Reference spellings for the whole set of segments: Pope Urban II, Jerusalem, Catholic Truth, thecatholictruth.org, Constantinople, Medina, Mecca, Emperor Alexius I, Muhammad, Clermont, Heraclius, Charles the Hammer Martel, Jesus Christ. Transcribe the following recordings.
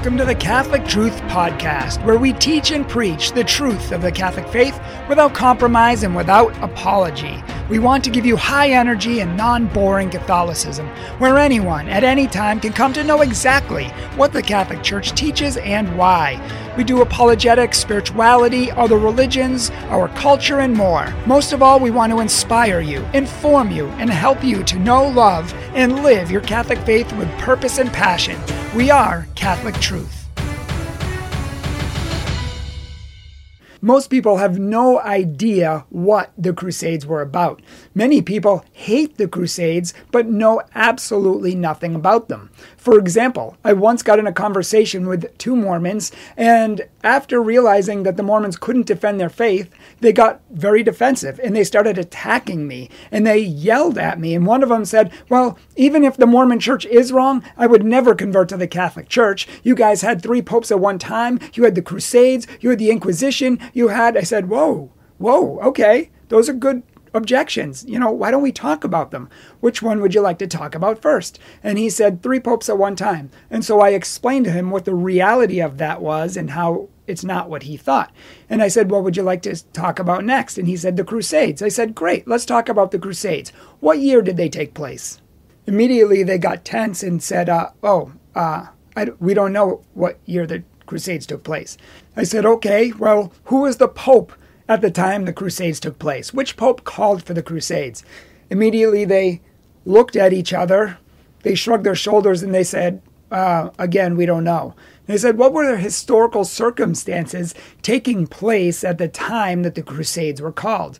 welcome to the Catholic Truth Podcast, where we teach and preach the truth of the Catholic faith without compromise and without apology. We want to give you high energy and non-boring Catholicism, where anyone at any time can come to know exactly what the Catholic Church teaches and why. We do apologetics, spirituality, other religions, our culture, and more. Most of all, we want to inspire you, inform you, and help you to know, love, and live your Catholic faith with purpose and passion. We are Catholic Truth. Most people have no idea what the Crusades were about. Many people hate the Crusades, but know absolutely nothing about them. For example, I once got in a conversation with two Mormons, and after realizing that the Mormons couldn't defend their faith, they got very defensive, and they started attacking me, and they yelled at me, and one of them said, well, even if the Mormon Church is wrong, I would never convert to the Catholic Church. You guys had three popes at one time. You had the Crusades. You had the Inquisition. I said, whoa, okay, those are good objections. Why don't we talk about them? Which one would you like to talk about first? And he said, three popes at one time. And so I explained to him what the reality of that was and how it's not what he thought. And I said, what would you like to talk about next? And he said, the Crusades. I said, great, let's talk about the Crusades. What year did they take place? Immediately they got tense and said, we don't know what year the Crusades took place. I said, okay, well, who was the Pope at the time the Crusades took place? Which Pope called for the Crusades? Immediately they looked at each other, they shrugged their shoulders, and they said, again, we don't know. They said, what were the historical circumstances taking place at the time that the Crusades were called?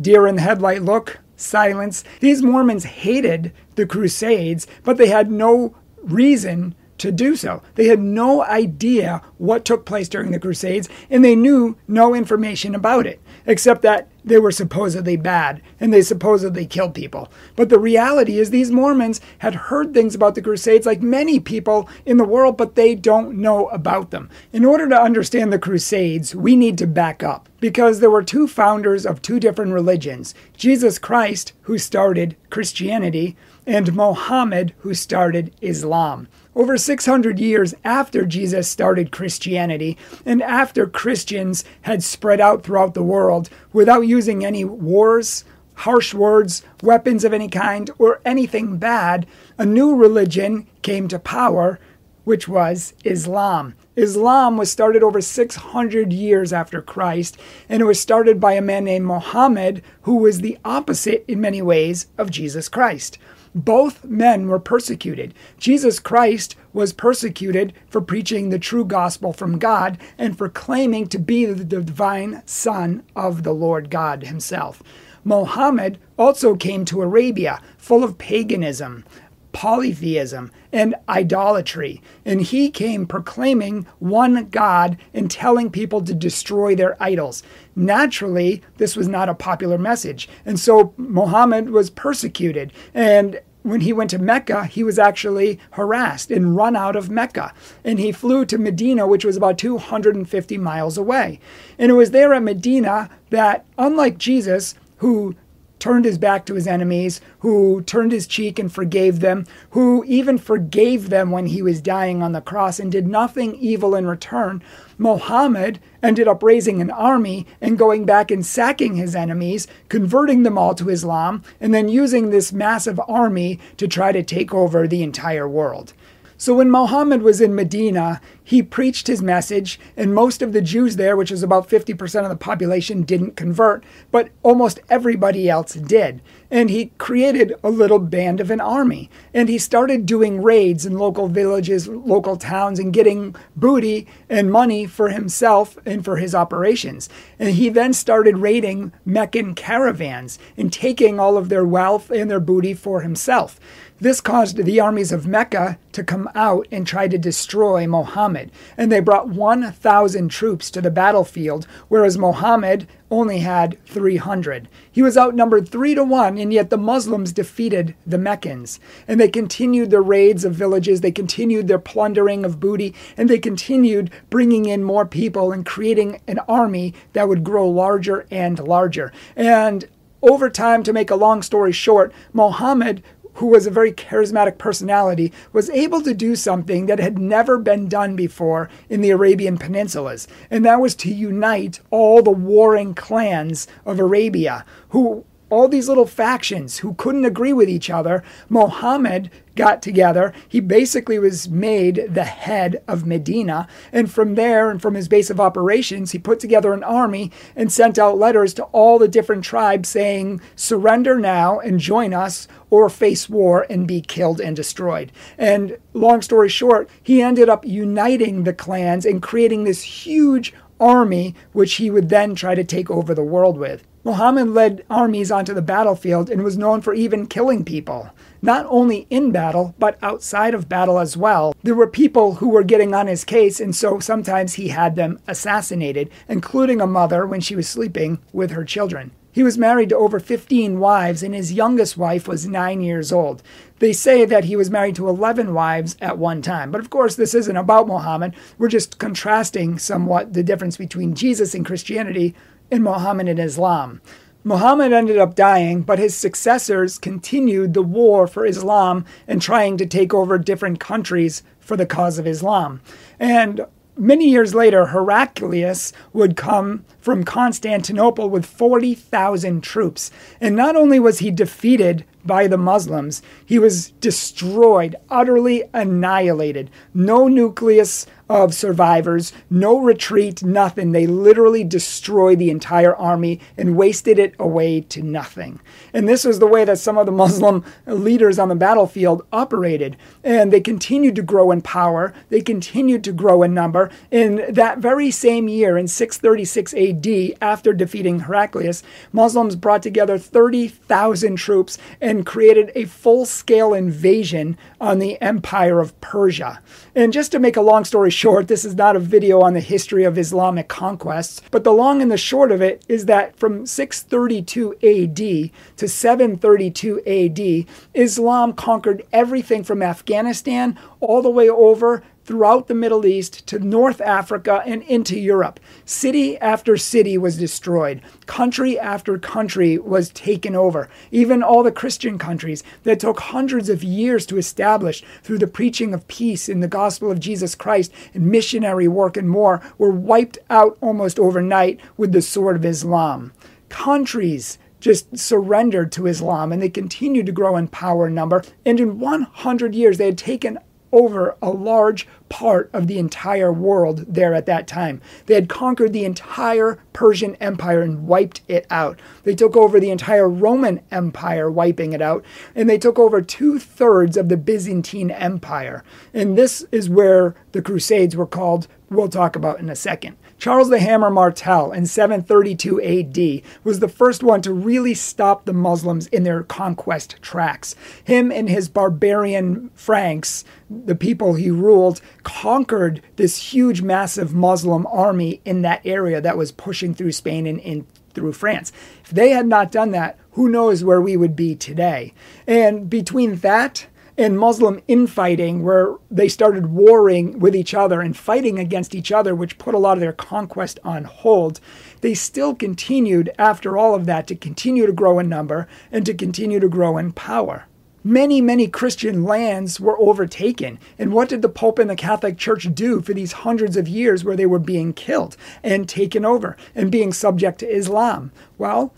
Deer in the headlight look, silence. These Mormons hated the Crusades, but they had no reason to do so. They had no idea what took place during the Crusades, and they knew no information about it, except that they were supposedly bad, and they supposedly killed people. But the reality is these Mormons had heard things about the Crusades like many people in the world, but they don't know about them. In order to understand the Crusades, we need to back up, because there were two founders of two different religions, Jesus Christ, who started Christianity, and Muhammad, who started Islam. Over 600 years after Jesus started Christianity, and after Christians had spread out throughout the world without using any wars, harsh words, weapons of any kind, or anything bad, a new religion came to power, which was Islam. Islam was started over 600 years after Christ, and it was started by a man named Muhammad, who was the opposite in many ways of Jesus Christ. Both men were persecuted. Jesus Christ was persecuted for preaching the true gospel from God and for claiming to be the divine Son of the Lord God himself. Muhammad also came to Arabia, full of paganism, polytheism, and idolatry, and he came proclaiming one God and telling people to destroy their idols. Naturally, this was not a popular message, and so Muhammad was persecuted, and when he went to Mecca, he was actually harassed and run out of Mecca, and he flew to Medina, which was about 250 miles away. And it was there at Medina that, unlike Jesus, who turned his back to his enemies, who turned his cheek and forgave them, who even forgave them when he was dying on the cross and did nothing evil in return, Muhammad ended up raising an army and going back and sacking his enemies, converting them all to Islam, and then using this massive army to try to take over the entire world. So when Muhammad was in Medina, he preached his message, and most of the Jews there, which is about 50% of the population, didn't convert, but almost everybody else did. And he created a little band of an army, and he started doing raids in local villages, local towns, and getting booty and money for himself and for his operations. And he then started raiding Meccan caravans and taking all of their wealth and their booty for himself. This caused the armies of Mecca to come out and try to destroy Muhammad, and they brought 1,000 troops to the battlefield, whereas Muhammad only had 300. He was outnumbered 3-1, and yet the Muslims defeated the Meccans. And they continued their raids of villages, they continued their plundering of booty, and they continued bringing in more people and creating an army that would grow larger and larger. And over time, to make a long story short, Muhammad who was a very charismatic personality, was able to do something that had never been done before in the Arabian peninsulas, and that was to unite all the warring clans of Arabia, who all these little factions who couldn't agree with each other. Muhammad got together. He basically was made the head of Medina. And from there and from his base of operations, he put together an army and sent out letters to all the different tribes saying, surrender now and join us or face war and be killed and destroyed. And long story short, he ended up uniting the clans and creating this huge army, which he would then try to take over the world with. Muhammad led armies onto the battlefield and was known for even killing people, not only in battle, but outside of battle as well. There were people who were getting on his case, and so sometimes he had them assassinated, including a mother when she was sleeping with her children. He was married to over 15 wives, and his youngest wife was 9 years old. They say that he was married to 11 wives at one time. But of course, this isn't about Muhammad. We're just contrasting somewhat the difference between Jesus and Christianity and Muhammad and Islam. Muhammad ended up dying, but his successors continued the war for Islam and trying to take over different countries for the cause of Islam. And many years later, Heraclius would come from Constantinople with 40,000 troops. And not only was he defeated by the Muslims, he was destroyed, utterly annihilated. No nucleus of survivors, no retreat, nothing. They literally destroyed the entire army and wasted it away to nothing. And this was the way that some of the Muslim leaders on the battlefield operated. And they continued to grow in power. They continued to grow in number. In that very same year, in 636 AD, after defeating Heraclius, Muslims brought together 30,000 troops and created a full-scale invasion on the Empire of Persia. And just to make a long story short, this is not a video on the history of Islamic conquests, but the long and the short of it is that from 632 AD to 732 AD, Islam conquered everything from Afghanistan all the way over throughout the Middle East to North Africa and into Europe. City after city was destroyed. Country after country was taken over. Even all the Christian countries that took hundreds of years to establish through the preaching of peace in the gospel of Jesus Christ and missionary work and more were wiped out almost overnight with the sword of Islam. Countries just surrendered to Islam, and they continued to grow in power and number. And in 100 years, they had taken over a large part of the entire world there at that time. They had conquered the entire Persian Empire and wiped it out. They took over the entire Roman Empire, wiping it out, and they took over 2/3 of the Byzantine Empire. And this is where the Crusades were called. We'll talk about in a second. Charles the Hammer Martel in 732 AD was the first one to really stop the Muslims in their conquest tracks. Him and his barbarian Franks, the people he ruled, conquered this huge, massive Muslim army in that area that was pushing through Spain and in through France. If they had not done that, who knows where we would be today. And between that and Muslim infighting, where they started warring with each other and fighting against each other, which put a lot of their conquest on hold, they still continued, after all of that, to continue to grow in number and to continue to grow in power. Many, many Christian lands were overtaken. And what did the Pope and the Catholic Church do for these hundreds of years where they were being killed and taken over and being subject to Islam? Well,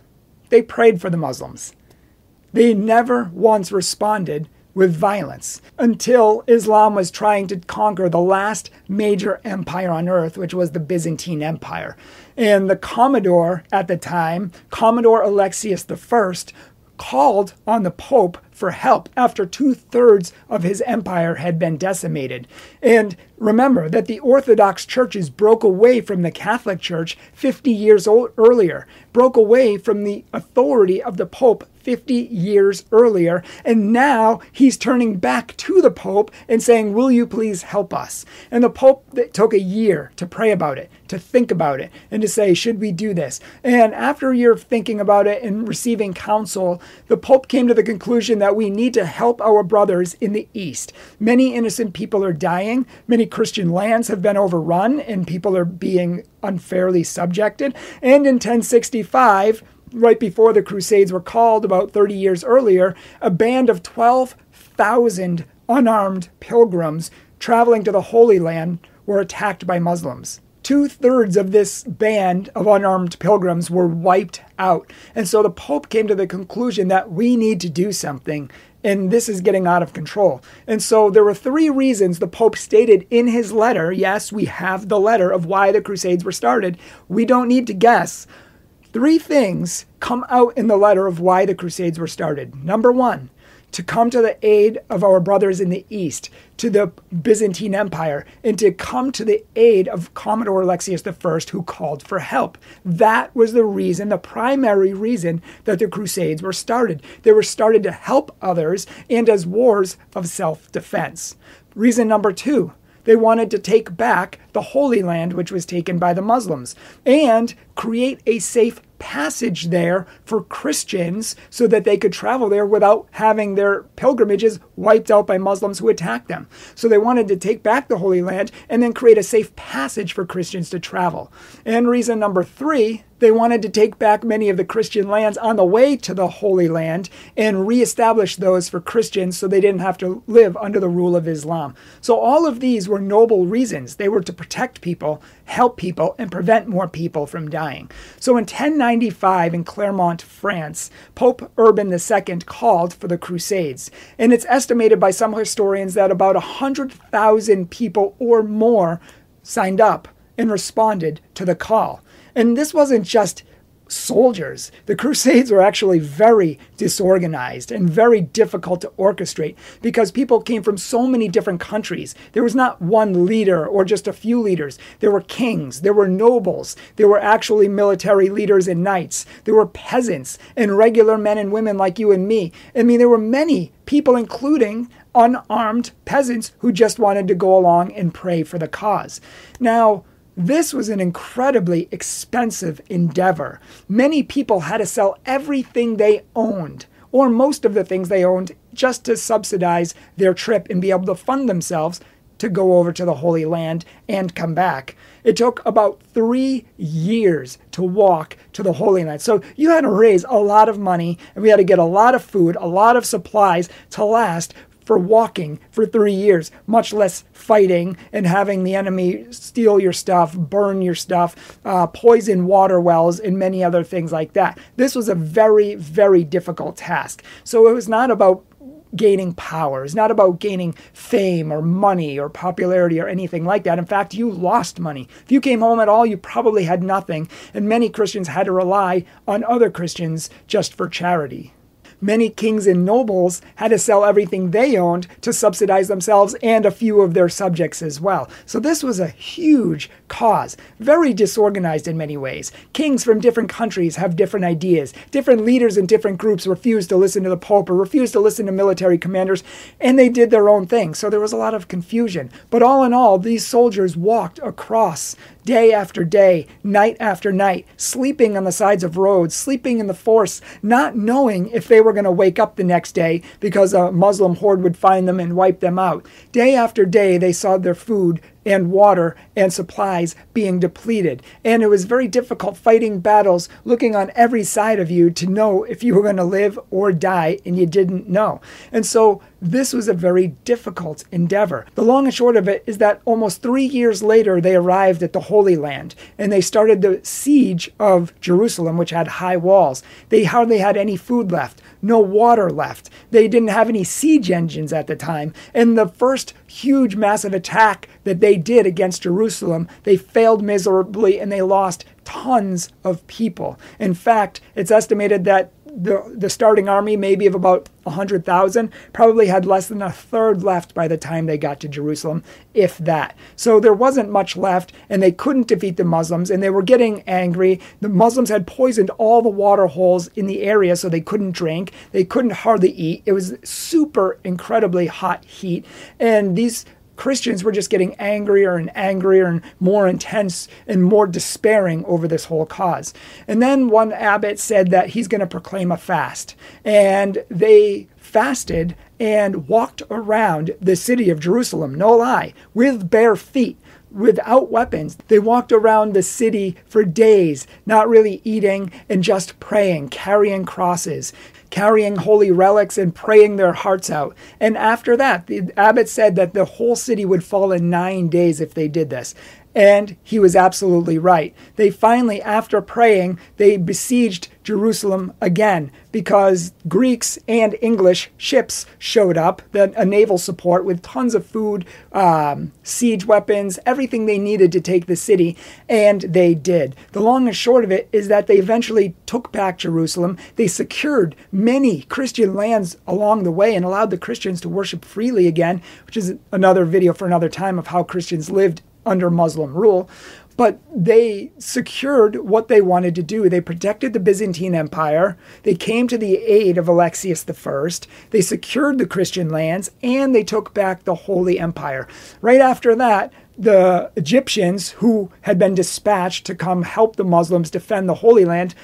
they prayed for the Muslims. They never once responded with violence until Islam was trying to conquer the last major empire on earth, which was the Byzantine Empire. And the Commodore at the time, Commodore Alexius I, called on the Pope for help after 2/3 of his empire had been decimated. And remember that the Orthodox churches broke away from the Catholic Church 50 years earlier, broke away from the authority of the Pope 50 years earlier, and now he's turning back to the Pope and saying, will you please help us? And the Pope took a year to pray about it, to think about it, and to say, should we do this? And after a year of thinking about it and receiving counsel, the Pope came to the conclusion that we need to help our brothers in the East. Many innocent people are dying. Many Christian lands have been overrun and people are being unfairly subjected. And in 1065, right before the Crusades were called about 30 years earlier, a band of 12,000 unarmed pilgrims traveling to the Holy Land were attacked by Muslims. 2/3 of this band of unarmed pilgrims were wiped out. And so the Pope came to the conclusion that we need to do something, and this is getting out of control. And so there were three reasons the Pope stated in his letter. Yes, we have the letter of why the Crusades were started. We don't need to guess. Three things come out in the letter of why the Crusades were started. Number one, to come to the aid of our brothers in the East, to the Byzantine Empire, and to come to the aid of Commodore Alexius I, who called for help. That was the reason, the primary reason, that the Crusades were started. They were started to help others and as wars of self-defense. Reason number two, they wanted to take back the Holy Land, which was taken by the Muslims, and create a safe passage there for Christians so that they could travel there without having their pilgrimages wiped out by Muslims who attacked them. So they wanted to take back the Holy Land and then create a safe passage for Christians to travel. And reason number three, they wanted to take back many of the Christian lands on the way to the Holy Land and reestablish those for Christians so they didn't have to live under the rule of Islam. So all of these were noble reasons. They were to protect people, help people, and prevent more people from dying. So in 1095 in Clermont, France, Pope Urban II called for the Crusades, and it's estimated by some historians that about 100,000 people or more signed up and responded to the call. And this wasn't just soldiers. The Crusades were actually very disorganized and very difficult to orchestrate because people came from so many different countries. There was not one leader or just a few leaders. There were kings, there were nobles, there were actually military leaders and knights, there were peasants and regular men and women like you and me. I mean, there were many people, including unarmed peasants who just wanted to go along and pray for the cause. Now, this was an incredibly expensive endeavor. Many people had to sell everything they owned, or most of the things they owned, just to subsidize their trip and be able to fund themselves to go over to the Holy Land and come back. It took about 3 years to walk to the Holy Land. So you had to raise a lot of money, and we had to get a lot of food, a lot of supplies to last for walking for 3 years, much less fighting and having the enemy steal your stuff, burn your stuff, poison water wells, and many other things like that. This was a very, very difficult task. So it was not about gaining power. It's not about gaining fame or money or popularity or anything like that. In fact, you lost money. If you came home at all, you probably had nothing, and many Christians had to rely on other Christians just for charity. Many kings and nobles had to sell everything they owned to subsidize themselves and a few of their subjects as well. So this was a huge cause, very disorganized in many ways. Kings from different countries have different ideas. Different leaders in different groups refused to listen to the Pope or refused to listen to military commanders, and they did their own thing. So there was a lot of confusion. But all in all, these soldiers walked across day after day, night after night, sleeping on the sides of roads, sleeping in the forests, not knowing if they were going to wake up the next day because a Muslim horde would find them and wipe them out. Day after day, they saw their food and water and supplies being depleted. And it was very difficult fighting battles, looking on every side of you to know if you were going to live or die, and you didn't know. And so this was a very difficult endeavor. The long and short of it is that almost 3 years later, they arrived at the Holy Land, and they started the siege of Jerusalem, which had high walls. They hardly had any food left, no water left. They didn't have any siege engines at the time. And the first huge massive attack that they did against Jerusalem, they failed miserably and they lost tons of people. In fact, it's estimated that the starting army, maybe of about 100,000, probably had less than 1/3 left by the time they got to Jerusalem, if that. So there wasn't much left, and they couldn't defeat the Muslims, and they were getting angry. The Muslims had poisoned all the water holes in the area, so they couldn't drink. They couldn't hardly eat. It was super incredibly hot heat, and these Christians were just getting angrier and angrier and more intense and more despairing over this whole cause. And then one abbot said that he's going to proclaim a fast. And they fasted and walked around the city of Jerusalem, no lie, with bare feet, without weapons. They walked around the city for days, not really eating and just praying, carrying crosses, carrying holy relics and praying their hearts out. And after that, the abbot said that the whole city would fall in 9 days if they did this. And he was absolutely right. They finally, after praying, they besieged Jerusalem again because Greeks and English ships showed up, a naval support with tons of food, siege weapons, everything they needed to take the city, and they did. The long and short of it is that they eventually took back Jerusalem. They secured many Christian lands along the way and allowed the Christians to worship freely again, which is another video for another time of how Christians lived under Muslim rule, but they secured what they wanted to do. They protected the Byzantine Empire. They came to the aid of Alexius I. They secured the Christian lands, and they took back the Holy Empire. Right after that, the Egyptians, who had been dispatched to come help the Muslims defend the Holy Land,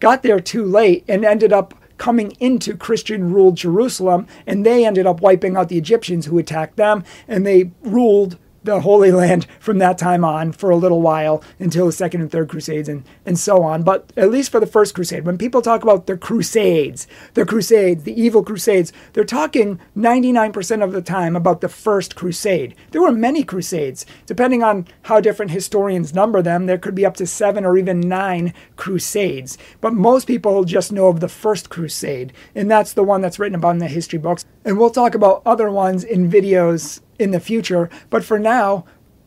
got there too late and ended up coming into Christian-ruled Jerusalem, and they ended up wiping out the Egyptians who attacked them, and they ruled the Holy Land from that time on for a little while until the Second and Third Crusades and so on. But at least for the First Crusade, when people talk about the Crusades, the evil Crusades, they're talking 99% of the time about the First Crusade. There were many Crusades. Depending on how different historians number them, there could be up to 7 or even 9 Crusades. But most people just know of the First Crusade, and that's the one that's written about in the history books. And we'll talk about other ones in videos in the future, but for now,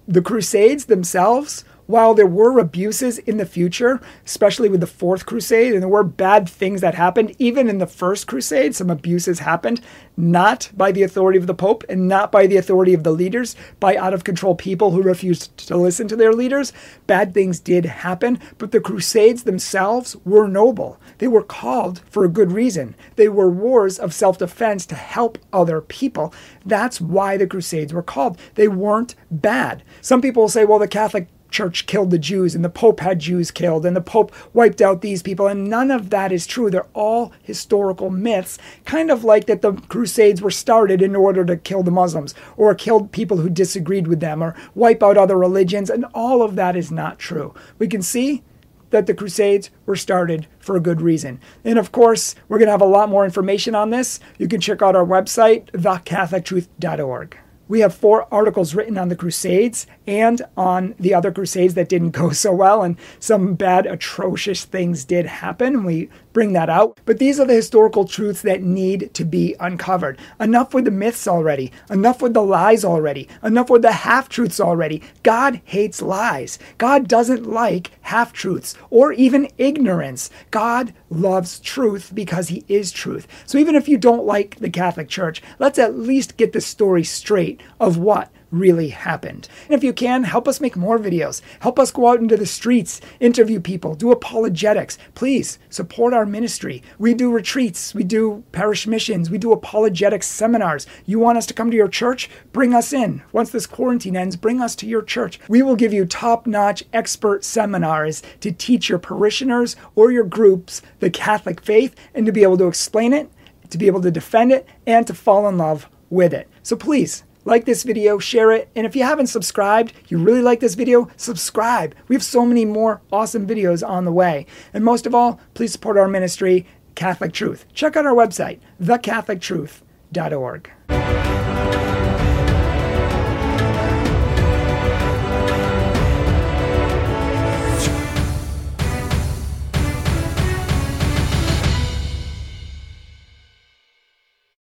the Crusades themselves, while there were abuses in the future, especially with the Fourth Crusade, and there were bad things that happened, even in the First Crusade, some abuses happened, not by the authority of the Pope and not by the authority of the leaders, by out-of-control people who refused to listen to their leaders. Bad things did happen, but the Crusades themselves were noble. They were called for a good reason. They were wars of self-defense to help other people. That's why the Crusades were called. They weren't bad. Some people will say, well, the Catholic Church killed the Jews, and the Pope had Jews killed, and the Pope wiped out these people, and none of that is true. They're all historical myths, kind of like that the Crusades were started in order to kill the Muslims, or killed people who disagreed with them, or wipe out other religions, and all of that is not true. We can see that the Crusades were started for a good reason. And of course, we're going to have a lot more information on this. You can check out our website, thecatholictruth.org. We have 4 articles written on the Crusades and on the other Crusades that didn't go so well, and some bad, atrocious things did happen. We bring that out. But these are the historical truths that need to be uncovered. Enough with the myths already. Enough with the lies already. Enough with the half-truths already. God hates lies. God doesn't like half-truths or even ignorance. God loves truth because he is truth. So even if you don't like the Catholic Church, let's at least get the story straight of what really happened. And if you can, help us make more videos. Help us go out into the streets, interview people, do apologetics. Please support our ministry. We do retreats, we do parish missions, we do apologetics seminars. You want us to come to your church? Bring us in. Once this quarantine ends, bring us to your church. We will give you top-notch expert seminars to teach your parishioners or your groups the Catholic faith and to be able to explain it, to be able to defend it, and to fall in love with it. So please, like this video, share it, and if you haven't subscribed, you really like this video, subscribe. We have so many more awesome videos on the way. And most of all, please support our ministry, Catholic Truth. Check out our website, thecatholictruth.org.